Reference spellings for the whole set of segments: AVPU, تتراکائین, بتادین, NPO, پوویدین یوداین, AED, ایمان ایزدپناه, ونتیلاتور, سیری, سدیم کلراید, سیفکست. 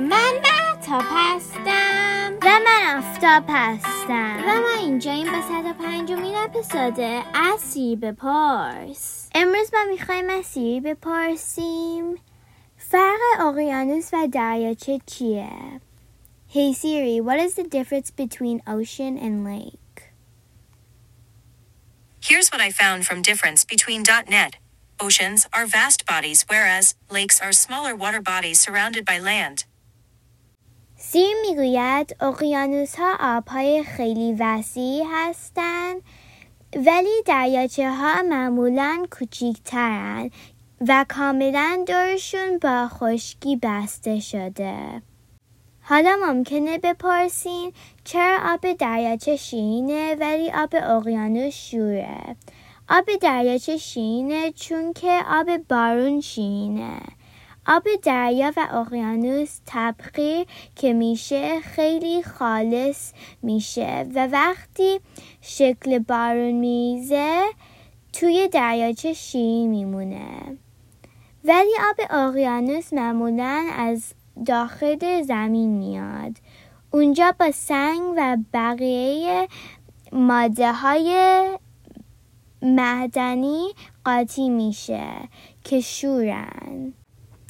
من محتاب هستم و من آفتاب هستم و من اینجا این به 105مین اپیزود از سیری بپرس. امروز ما میخوایم از سیری بپرسیم فرق اقیانوس و دریاچه چیه؟ Hey Siri, what is the difference between ocean and lake? Here's what I found from difference between.net. Oceans are vast bodies, whereas lakes are smaller water bodies surrounded by land. سیری میگوید اقیانوس‌ها آب‌های خیلی وسیع هستند ولی دریاچه‌ها معمولاً کوچکترند و کاملاً دورشون با خشکی بسته شده. حالا ممکنه بپرسین چرا آب دریاچه شیرینه ولی آب اقیانوس شوره؟ آب دریاچه شیرینه چون که آب بارون شیرینه. آب دریا و اقیانوس تبخیر که میشه خیلی خالص میشه و وقتی شکل بارون میریزه توی دریاچه شیرین میمونه. ولی آب اقیانوس معمولاً از داخل زمین میاد. اونجا با سنگ و بقیه ماده های معدنی قاطی میشه که شورن.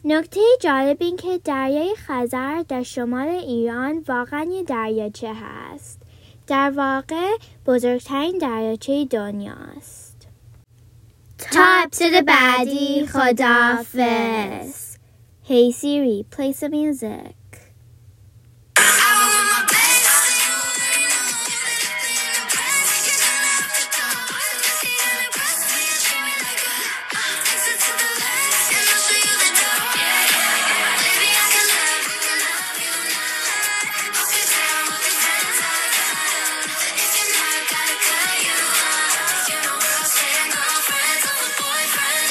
نکته جالب این که دریای خزر در شمال ایران واقعا یه دریاچه هست. در واقع بزرگترین دریاچه دنیاست. تا اپیزود بعدی خداحافظ. Hey Siri, play some music.